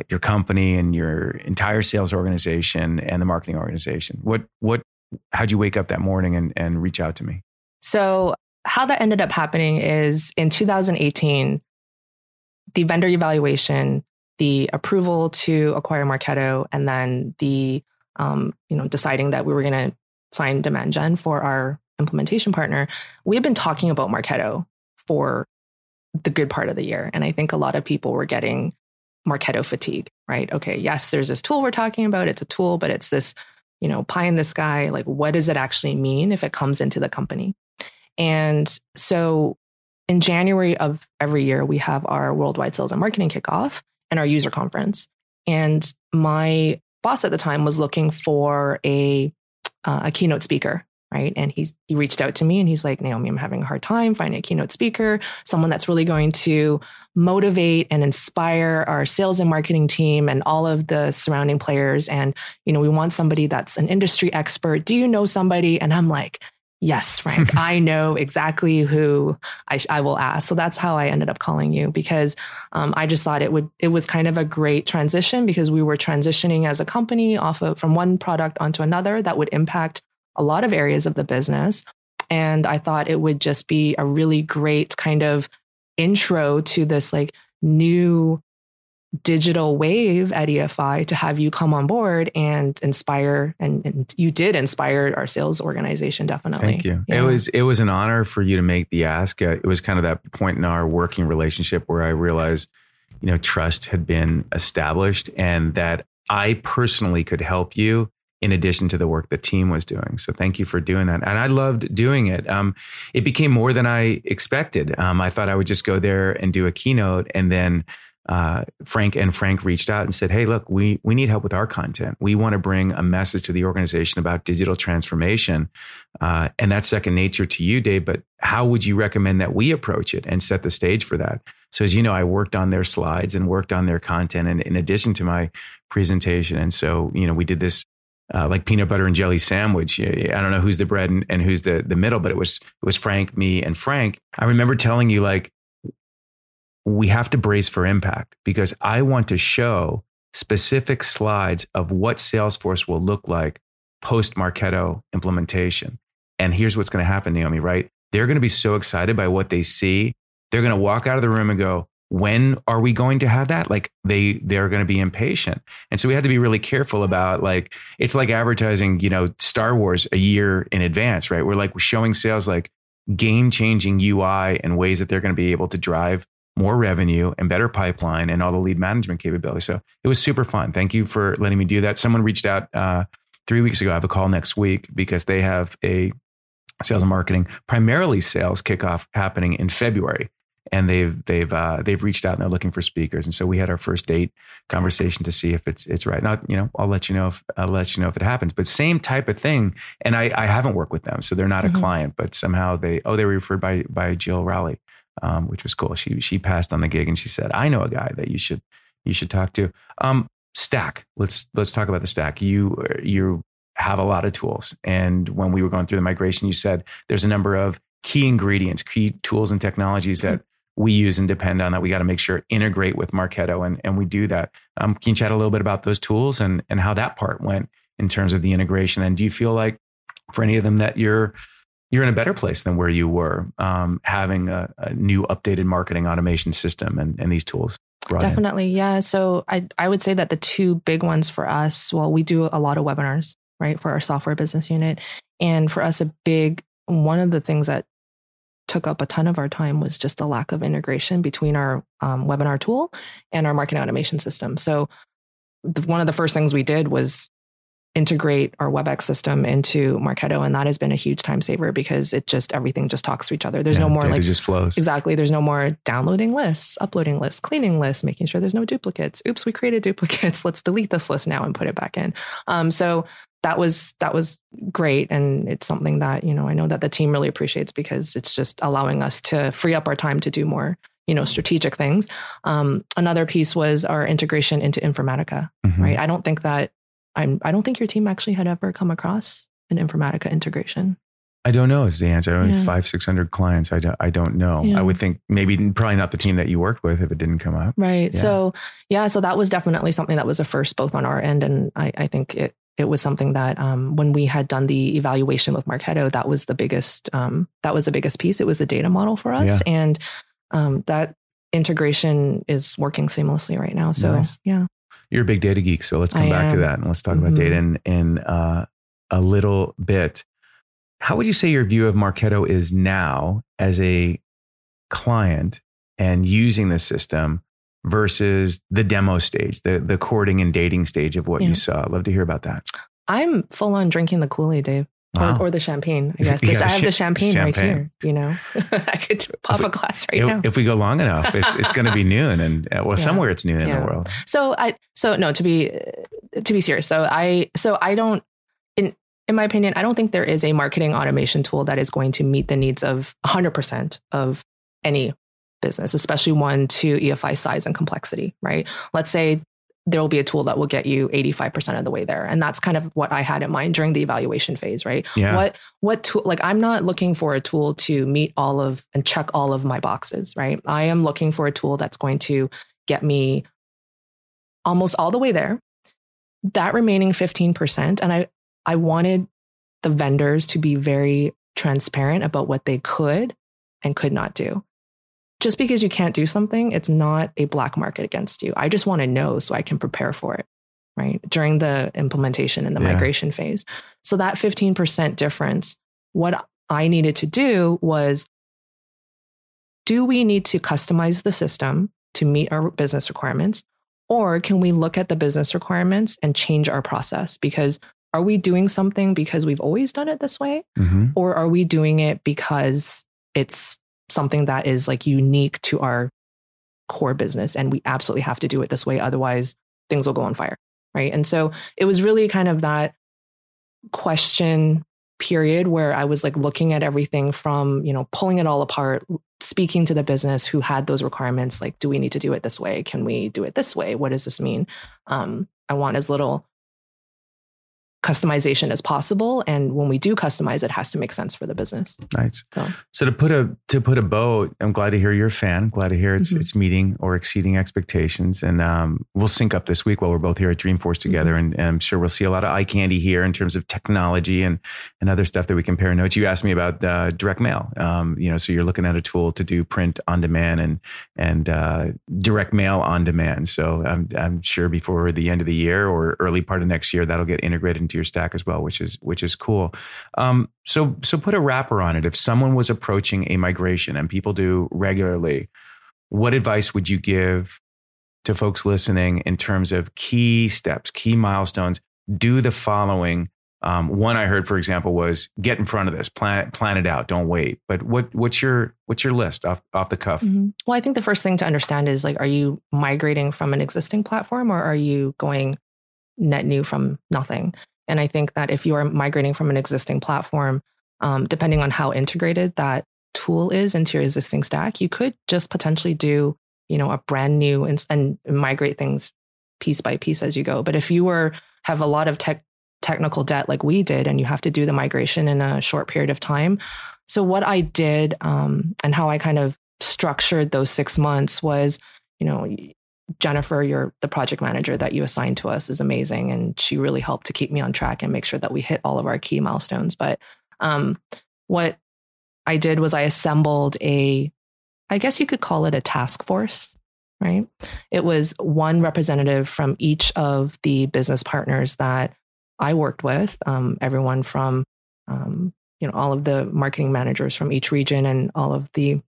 your company, and your entire sales organization and the marketing organization. How'd you wake up that morning and reach out to me? So how that ended up happening is in 2018, the vendor evaluation, the approval to acquire Marketo, and then the deciding that we were going to sign Demand Gen for our implementation partner. We had been talking about Marketo for the good part of the year. And I think a lot of people were getting Marketo fatigue, right? Okay, yes, there's this tool we're talking about. It's a tool, but it's this, pie in the sky. Like, what does it actually mean if it comes into the company? And so in January of every year, we have our worldwide sales and marketing kickoff and our user conference. And my boss at the time was looking for a keynote speaker. Right. And he reached out to me and he's like, Naomi, I'm having a hard time finding a keynote speaker, someone that's really going to motivate and inspire our sales and marketing team and all of the surrounding players. And, we want somebody that's an industry expert. Do you know somebody? And I'm like, yes, Frank, I know exactly who I will ask. So that's how I ended up calling you, because I just thought it was kind of a great transition, because we were transitioning as a company from one product onto another that would impact a lot of areas of the business. And I thought it would just be a really great kind of intro to this like new digital wave at EFI, to have you come on board and inspire. And you did inspire our sales organization, definitely. Thank you. Yeah. It was an honor for you to make the ask. It was kind of that point in our working relationship where I realized, trust had been established and that I personally could help you in addition to the work the team was doing. So thank you for doing that. And I loved doing it. It became more than I expected. I thought I would just go there and do a keynote. And then Frank reached out and said, hey, look, we need help with our content. We want to bring a message to the organization about digital transformation. And that's second nature to you, Dave, but how would you recommend that we approach it and set the stage for that? So as you know, I worked on their slides and worked on their content and in addition to my presentation. And so, we did this like peanut butter and jelly sandwich. I don't know who's the bread and who's the middle, but it was Frank, me, and Frank. I remember telling you, like, we have to brace for impact, because I want to show specific slides of what Salesforce will look like post Marketo implementation. And here's what's going to happen, Naomi, right? They're going to be so excited by what they see. They're going to walk out of the room and go, when are we going to have that? Like they're going to be impatient. And so we had to be really careful about, like, it's like advertising, Star Wars a year in advance, right? We're like, we're showing sales like game-changing UI and ways that they're going to be able to drive more revenue and better pipeline and all the lead management capability. So it was super fun. Thank you for letting me do that. Someone reached out 3 weeks ago. I have a call next week because they have a sales and marketing, primarily sales kickoff happening in February. and they've reached out and they're looking for speakers. And so we had our first date conversation to see if it's right. Now, you know, I'll let you know if it happens, but same type of thing. And I haven't worked with them, so they're not a client, but somehow they were referred by Jill Rowley, which was cool. She passed on the gig and she said, I know a guy that you should talk to. Stack. Let's talk about the stack. You have a lot of tools. And when we were going through the migration, you said there's a number of key ingredients, key tools and technologies that we use and depend on that we got to make sure integrate with Marketo. And we do that. Can you chat a little bit about those tools and how that part went in terms of the integration? And do you feel like for any of them that you're in a better place than where you were, having a new updated marketing automation system and these tools? Definitely. In. Yeah. So I would say that the two big ones for us, well, we do a lot of webinars, right, for our software business unit. And for us, one of the things that took up a ton of our time was just the lack of integration between our webinar tool and our marketing automation system. So one of the first things we did was integrate our WebEx system into Marketo. And that has been a huge time saver because everything just talks to each other. There's no more data just flows. Exactly. There's no more downloading lists, uploading lists, cleaning lists, making sure there's no duplicates. Oops, we created duplicates. Let's delete this list now and put it back in. So that was great. And it's something that, you know, I know that the team really appreciates because it's just allowing us to free up our time to do more, you know, strategic things. Another piece was our integration into Informatica, right? I don't think that I don't think your team actually had ever come across an Informatica integration. I don't know is the answer. I mean, 500-600 clients. I don't know. Yeah. I would think probably not the team that you worked with if it didn't come up. Right. Yeah. So that was definitely something that was a first both on our end. And I think it was something that when we had done the evaluation with Marketo, that was the biggest piece. It was the data model for us. Yeah. And that integration is working seamlessly right now. So nice. Yeah. You're a big data geek. So let's come back to that and let's talk about data in a little bit. How would you say your view of Marketo is now as a client and using the system versus the demo stage, the courting and dating stage of what you saw? I'd love to hear about that. I'm full on drinking the Kool-Aid, Dave. Wow. Or the champagne, I guess. I have the champagne right here, you know. I could pop a glass now. If we go long enough, it's going to be noon, and somewhere it's noon in the world. So to be serious though, in my opinion, I don't think there is a marketing automation tool that is going to meet the needs of 100% of any business, especially one to EFI size and complexity, right? Let's say there will be a tool that will get you 85% of the way there. And that's kind of what I had in mind during the evaluation phase, right? Yeah. What tool, like I'm not looking for a tool to meet all of and check all of my boxes, right? I am looking for a tool that's going to get me almost all the way there, that remaining 15%. And I wanted the vendors to be very transparent about what they could and could not do. Just because you can't do something, it's not a black market against you. I just want to know so I can prepare for it, right? During the implementation and the migration phase. So that 15% difference, what I needed to do was, do we need to customize the system to meet our business requirements? Or can we look at the business requirements and change our process? Because are we doing something because we've always done it this way? Or are we doing it because it's something that is like unique to our core business and we absolutely have to do it this way. Otherwise things will go on fire. Right. And so it was really kind of that question period where I was like looking at everything from, you know, pulling it all apart, speaking to the business who had those requirements. Like, do we need to do it this way? Can we do it this way? What does this mean? I want as little customization as possible. And when we do customize, it has to make sense for the business. Nice. So to put a bow, I'm glad to hear you're a fan. Glad to hear it's meeting or exceeding expectations. And we'll sync up this week while we're both here at Dreamforce together. And I'm sure we'll see a lot of eye candy here in terms of technology and other stuff that we compare notes. You asked me about direct mail. So you're looking at a tool to do print on demand and direct mail on demand. So I'm sure before the end of the year or early part of next year, that'll get integrated into your stack as well, which is cool. So put a wrapper on it. If someone was approaching a migration, and people do regularly, what advice would you give to folks listening in terms of key steps, key milestones? Do the following One I heard, for example, was get in front of this, plan it out, don't wait. But what's your list off the cuff? Mm-hmm. Well, I think the first thing to understand is, like, are you migrating from an existing platform, or are you going net new from nothing? And I think that if you are migrating from an existing platform, depending on how integrated that tool is into your existing stack, you could just potentially do, a brand new and migrate things piece by piece as you go. But if you have a lot of technical debt like we did, and you have to do the migration in a short period of time. So what I did and how I kind of structured those 6 months was, Jennifer, the project manager that you assigned to us, is amazing. And she really helped to keep me on track and make sure that we hit all of our key milestones. But what I did was I assembled I guess you could call it a task force, right? It was one representative from each of the business partners that I worked with, everyone from, all of the marketing managers from each region and all of the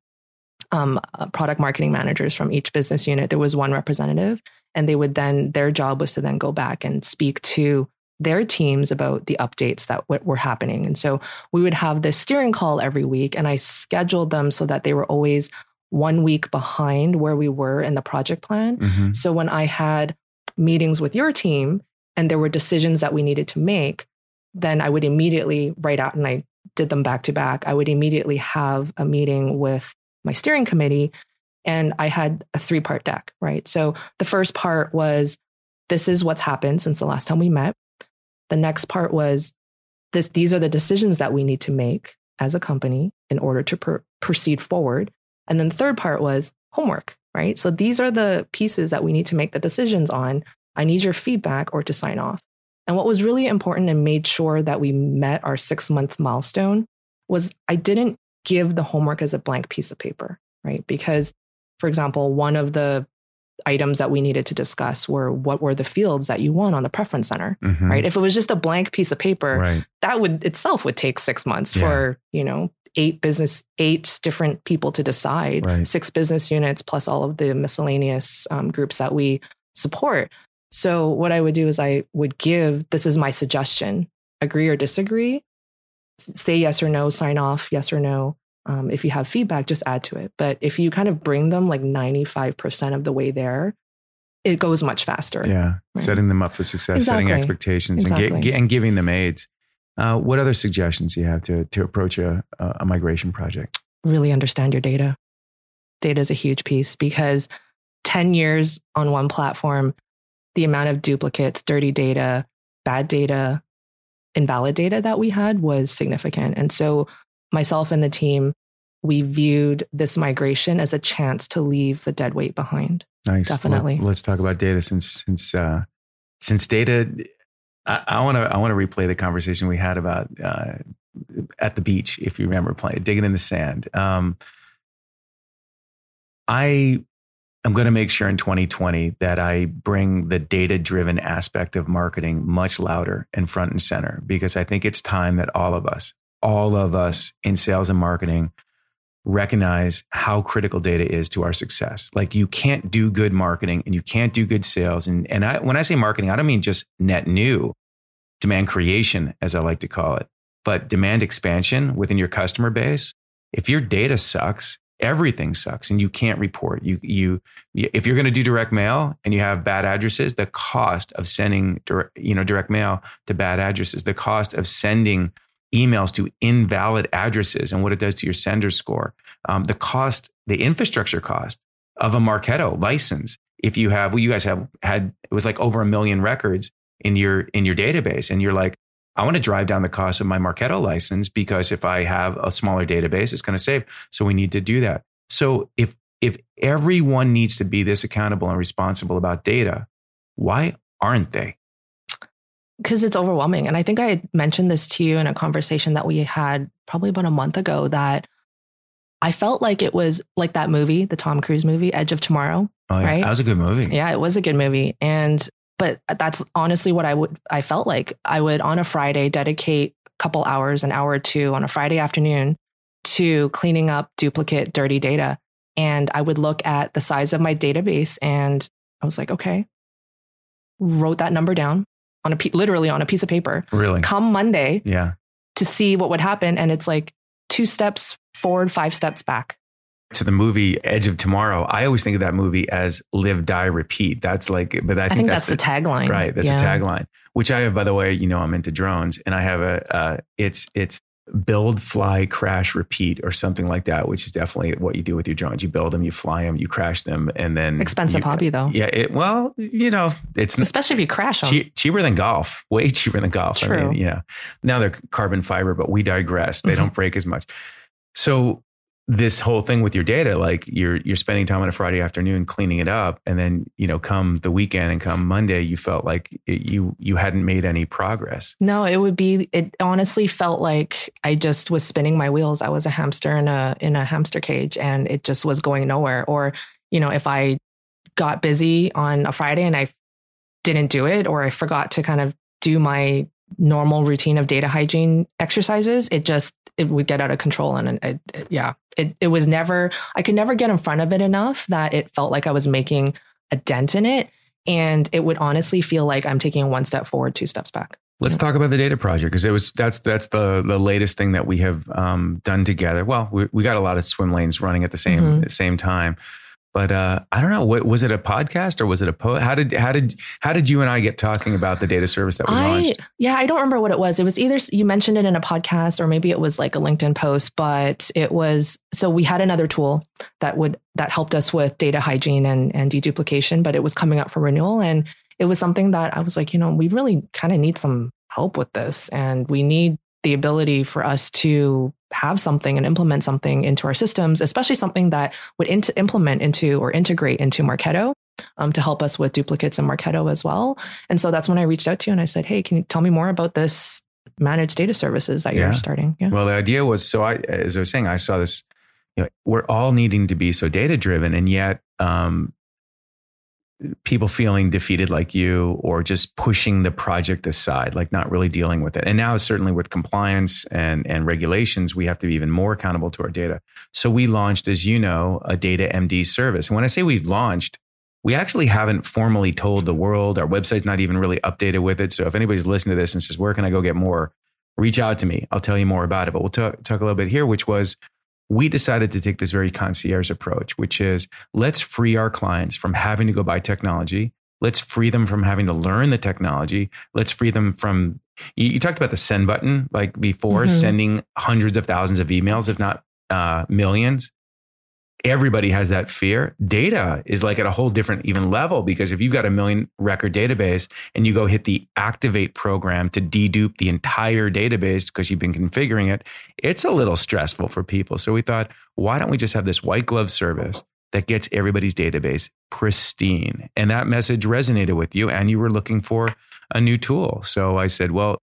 product marketing managers from each business unit. There was one representative, and their job was to then go back and speak to their teams about the updates that were happening. And so we would have this steering call every week, and I scheduled them so that they were always 1 week behind where we were in the project plan. Mm-hmm. So when I had meetings with your team and there were decisions that we needed to make, then I would immediately write out, and I did them back to back. I would immediately have a meeting with my steering committee, and I had a 3-part deck, right? So the first part was, this is what's happened since the last time we met. The next part was, these are the decisions that we need to make as a company in order to proceed forward. And then the third part was homework, right? So these are the pieces that we need to make the decisions on. I need your feedback or to sign off. And what was really important and made sure that we met our 6-month milestone was I didn't give the homework as a blank piece of paper, right? Because, for example, one of the items that we needed to discuss were, what were the fields that you won on the preference center, mm-hmm. right? If it was just a blank piece of paper, right, that would take 6 months for, 8 different people to decide, right, 6 business units, plus all of the miscellaneous groups that we support. So what I would do is I would give, this is my suggestion, agree or disagree, say yes or no, sign off, yes or no. If you have feedback, just add to it. But if you kind of bring them like 95% of the way there, it goes much faster. Yeah. Right? Setting them up for success, exactly. Setting expectations, exactly. and giving them aids. What other suggestions do you have to approach a migration project? Really understand your data. Data is a huge piece, because 10 years on one platform, the amount of duplicates, dirty data, bad data, invalid data that we had was significant. And so myself and the team, we viewed this migration as a chance to leave the dead weight behind. Nice. Definitely. Let's talk about data since data, I want to replay the conversation we had about at the beach, if you remember, digging in the sand. I'm going to make sure in 2020 that I bring the data-driven aspect of marketing much louder and front and center, because I think it's time that all of us in sales and marketing recognize how critical data is to our success. Like, you can't do good marketing and you can't do good sales. And when I say marketing, I don't mean just net new demand creation, as I like to call it, but demand expansion within your customer base. If your data sucks, everything sucks, and you can't report. If you're going to do direct mail and you have bad addresses, the cost of sending direct mail to bad addresses, the cost of sending emails to invalid addresses, and what it does to your sender score, the infrastructure cost of a Marketo license. If you have, you guys have had, it was like over 1 million records in your database, and you're like, I want to drive down the cost of my Marketo license, because if I have a smaller database, it's going to save. So we need to do that. So if everyone needs to be this accountable and responsible about data, why aren't they? Because it's overwhelming. And I think I had mentioned this to you in a conversation that we had probably about a month ago, that I felt like it was like that movie, the Tom Cruise movie, Edge of Tomorrow. Oh, yeah. Right? That was a good movie. Yeah, it was a good movie. But that's honestly what I felt like. I would, on a Friday, dedicate a couple hours, an hour or two on a Friday afternoon, to cleaning up duplicate, dirty data. And I would look at the size of my database, and I was like, okay, wrote that number down, on a literally on a piece of paper. Really? Come Monday. Yeah. To see what would happen. And it's like 2 steps forward, 5 steps back. To the movie Edge of Tomorrow, I always think of that movie as live, die, repeat. That's like, but I think that's the tagline. Right. That's a tagline, which I have, by the way, you know, I'm into drones and I have it's build, fly, crash, repeat or something like that, which is definitely what you do with your drones. You build them, you fly them, you crash them. And then expensive hobby though. Yeah. Well, you know, it's especially if you crash them. Cheaper than golf, way cheaper than golf. True. I mean, you know, now they're carbon fiber, but we digress. They don't break as much. So this whole thing with your data, like you're spending time on a Friday afternoon cleaning it up. And then, you know, come the weekend and come Monday, you felt like you hadn't made any progress. No, it honestly felt like I just was spinning my wheels. I was a hamster in a hamster cage and it just was going nowhere. Or, you know, if I got busy on a Friday and I didn't do it, or I forgot to kind of do my normal routine of data hygiene exercises, it would get out of control. And it was never, I could never get in front of it enough that it felt like I was making a dent in it. And it would honestly feel like I'm taking 1 step forward, 2 steps back. Let's talk about the data project. Cause that's the latest thing that we have done together. Well, we got a lot of swim lanes running at the same, same time, but I don't know, was it a podcast or was it a post? How did you and I get talking about the data service that we launched? Yeah, I don't remember what it was. It was either you mentioned it in a podcast or maybe it was like a LinkedIn post, but it was, so we had another tool that helped us with data hygiene and deduplication, but it was coming up for renewal. And it was something that I was like, you know, we really kind of need some help with this. And we need the ability for us to have something and implement something into our systems, especially something that would integrate into Marketo to help us with duplicates in Marketo as well. And so that's when I reached out to you and I said, hey, can you tell me more about this managed data services that you're starting? Yeah. Well, the idea was, as I was saying, I saw this, you know, we're all needing to be so data driven and yet people feeling defeated like you, or just pushing the project aside, like not really dealing with it. And now certainly with compliance and regulations, we have to be even more accountable to our data. So we launched, as you know, a data MD service. And when I say we've launched, we actually haven't formally told the world. Our website's not even really updated with it. So if anybody's listening to this and says, where can I go get more? Reach out to me. I'll tell you more about it. But we'll talk a little bit here, which was, we decided to take this very concierge approach, which is let's free our clients from having to go buy technology. Let's free them from having to learn the technology. Let's free them from, you talked about the send button, like before, sending hundreds of thousands of emails, if not millions. Everybody has that fear. Data is like at a whole different even level, because if you've got a 1 million record database and you go hit the activate program to dedupe the entire database because you've been configuring it, it's a little stressful for people. So we thought, why don't we just have this white glove service that gets everybody's database pristine? And that message resonated with you and you were looking for a new tool. So I said, well,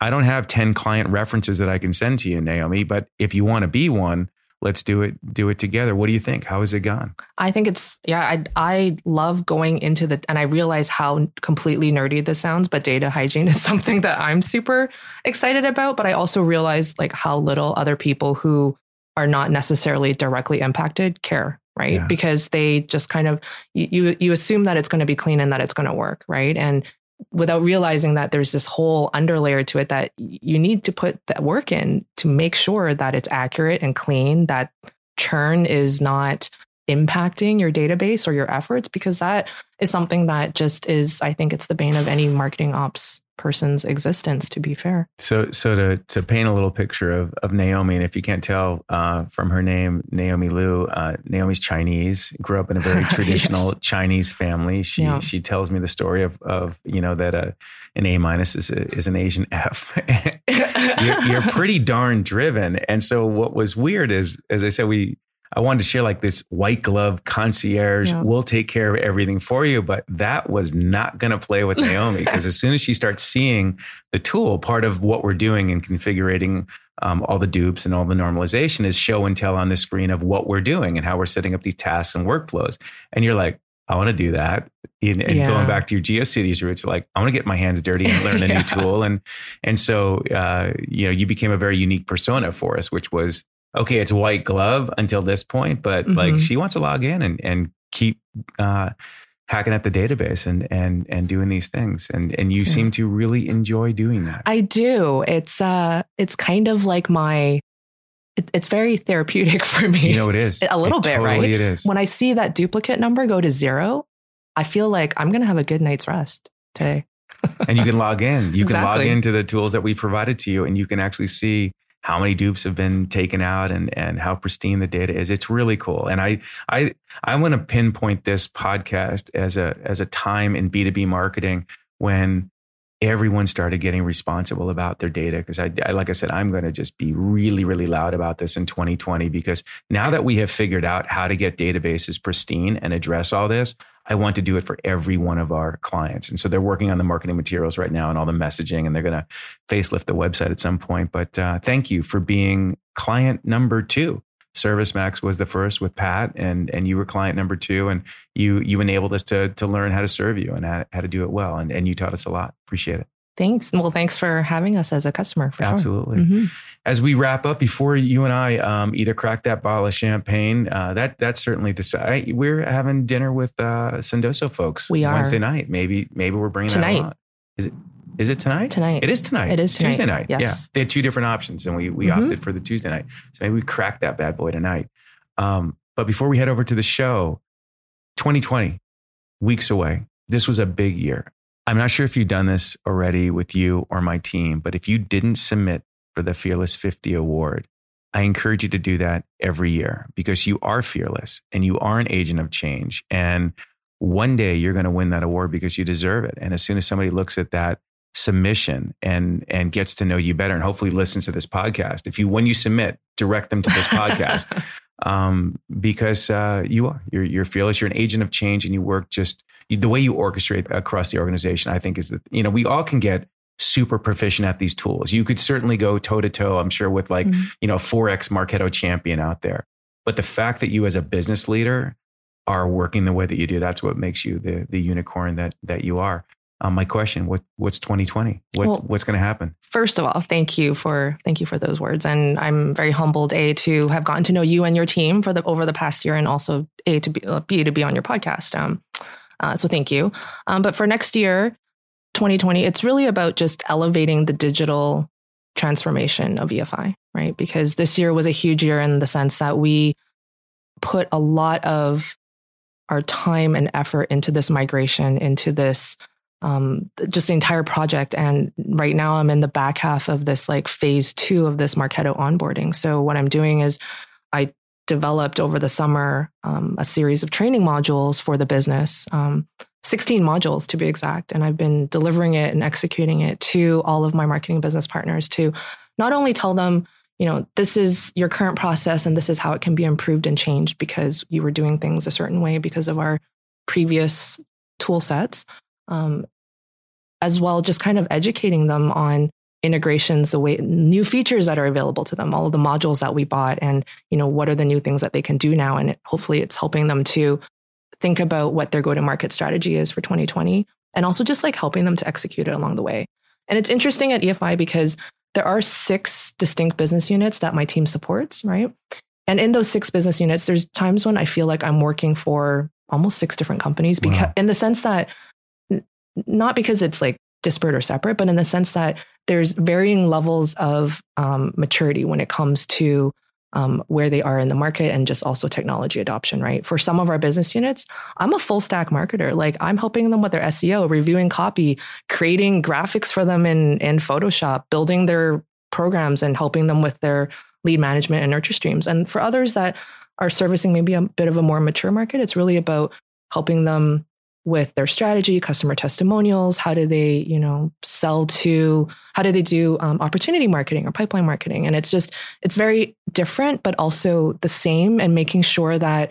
I don't have 10 client references that I can send to you, Naomi, but if you want to be one, let's do it together. What do you think? How has it gone? I think it's, I love going into and I realize how completely nerdy this sounds, but data hygiene is something that I'm super excited about. But I also realize like how little other people who are not necessarily directly impacted care, right? Yeah. Because they just kind of, you assume that it's going to be clean and that it's going to work, right? And without realizing that there's this whole underlayer to it that you need to put that work in to make sure that it's accurate and clean, that churn is not impacting your database or your efforts, because that is something that just is, I think it's the bane of any marketing ops person's existence, to be fair. So to paint a little picture of Naomi, and if you can't tell from her name, Naomi Liu, Naomi's Chinese, grew up in a very traditional yes. Chinese family. She tells me the story of you know, that an A- is an Asian F. you're pretty darn driven. And so what was weird is, as I said, I wanted to share like this white glove concierge. Yeah. We'll take care of everything for you. But that was not going to play with Naomi, because as soon as she starts seeing the tool, part of what we're doing and configuring all the dupes and all the normalization is show and tell on the screen of what we're doing and how we're setting up these tasks and workflows. And you're like, I want to do that. And going back to your GeoCities roots, like I want to get my hands dirty and learn a new tool. And so, you know, you became a very unique persona for us, which was, okay, it's white glove until this point, but like she wants to log in and keep hacking at the database and doing these things. And you seem to really enjoy doing that. I do. It's kind of like it's very therapeutic for me. You know, it is a little bit, totally, right? It is. When I see that duplicate number go to zero, I feel like I'm going to have a good night's rest today. And you can log in. You can log into the tools that we provided to you, and you can actually see how many dupes have been taken out and how pristine the data is. It's really cool. And I want to pinpoint this podcast as a time in B2B marketing when everyone started getting responsible about their data. Because I like I said, I'm going to just be really, really loud about this in 2020, because now that we have figured out how to get databases pristine and address all this, I want to do it for every one of our clients. And so they're working on the marketing materials right now and all the messaging, and they're going to facelift the website at some point. But thank you for being client number 2. ServiceMax was the first with Pat, and you were client number 2, and you enabled us to learn how to serve you and how to do it well. And you taught us a lot. Appreciate it. Thanks. Well, thanks for having us as a customer. For absolutely. Sure. Mm-hmm. As we wrap up, before you and I either crack that bottle of champagne, that's certainly decided. We're having dinner with Sendoso folks. We are. Wednesday night. Maybe we're bringing tonight. That on. Is it tonight? Tonight. It is tonight. It is tonight. Tuesday night. Yes. Yeah. They had 2 different options, and we opted for the Tuesday night. So maybe we crack that bad boy tonight. But before we head over to the show, 2020, weeks away. This was a big year. I'm not sure if you've done this already with you or my team, but if you didn't submit for the Fearless 50 Award, I encourage you to do that every year, because you are fearless and you are an agent of change. And one day you're going to win that award because you deserve it. And as soon as somebody looks at that submission and gets to know you better and hopefully listens to this podcast, when you submit, direct them to this podcast, because you're fearless. You're an agent of change, and you work the way you orchestrate across the organization. I think is that, you know, we all can get super proficient at these tools. You could certainly go toe to toe, I'm sure, with a 4X Marketo champion out there. But the fact that you as a business leader are working the way that you do, that's what makes you the unicorn that you are. My question: what's 2020? What's going to happen? First of all, thank you for those words, and I'm very humbled to have gotten to know you and your team over the past year, and also to be on your podcast. So thank you. But for next year, 2020, it's really about just elevating the digital transformation of EFI, right? Because this year was a huge year in the sense that we put a lot of our time and effort into this migration, into this. Just the entire project. And right now I'm in the back half of this phase 2 of this Marketo onboarding. So what I'm doing is I developed over the summer a series of training modules for the business, 16 modules to be exact. And I've been delivering it and executing it to all of my marketing business partners to not only tell them, you know, this is your current process and this is how it can be improved and changed because you were doing things a certain way because of our previous tool sets. As well, just kind of educating them on integrations, the way new features that are available to them, all of the modules that we bought, and you know, what are the new things that they can do now. And hopefully it's helping them to think about what their go-to-market strategy is for 2020, and also just helping them to execute it along the way. And it's interesting at EFI because there are 6 distinct business units that my team supports, right? And in those 6 business units, there's times when I feel like I'm working for almost 6 different companies, because in the sense that not because it's disparate or separate, but in the sense that there's varying levels of maturity when it comes to where they are in the market and just also technology adoption, right? For some of our business units, I'm a full stack marketer. I'm helping them with their SEO, reviewing copy, creating graphics for them in Photoshop, building their programs and helping them with their lead management and nurture streams. And for others that are servicing maybe a bit of a more mature market, it's really about helping them with their strategy, customer testimonials. How do they, how do they do opportunity marketing or pipeline marketing? And it's very different, but also the same, and making sure that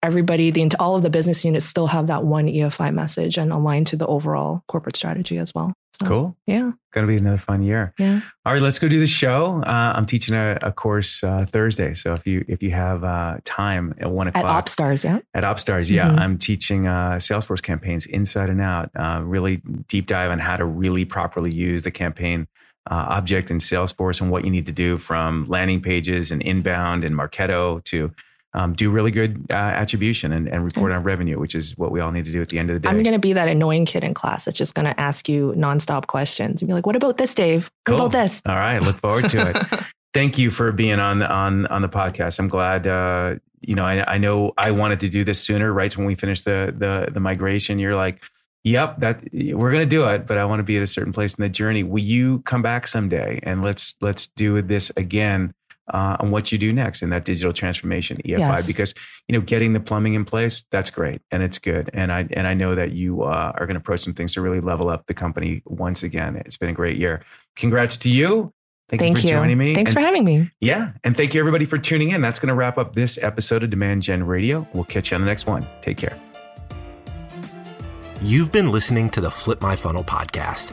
everybody, all of the business units still have that one EFI message and aligned to the overall corporate strategy as well. So, cool. Yeah. Going to be another fun year. Yeah. All right, let's go do the show. I'm teaching a course Thursday. So if you have time at 1:00. At OpStars, yeah. At OpStars, yeah. Mm-hmm. I'm teaching Salesforce campaigns inside and out, really deep dive on how to really properly use the campaign object in Salesforce and what you need to do from landing pages and inbound and Marketo to do really good attribution and report on revenue, which is what we all need to do at the end of the day. I'm going to be that annoying kid in class that's just going to ask you nonstop questions and be like, what about this, Dave? What about this? All right. Look forward to it. Thank you for being on the podcast. I'm glad, I know I wanted to do this sooner, right? When we finished the migration, you're like, yep, that we're going to do it, but I want to be at a certain place in the journey. Will you come back someday and let's do this again? On what you do next in that digital transformation, EFI, because, getting the plumbing in place, that's great. And it's good. And I know that you are going to approach some things to really level up the company once again. It's been a great year. Congrats to you. Thank you for joining me. Thanks for having me. Yeah. And thank you everybody for tuning in. That's going to wrap up this episode of Demand Gen Radio. We'll catch you on the next one. Take care. You've been listening to the Flip My Funnel podcast.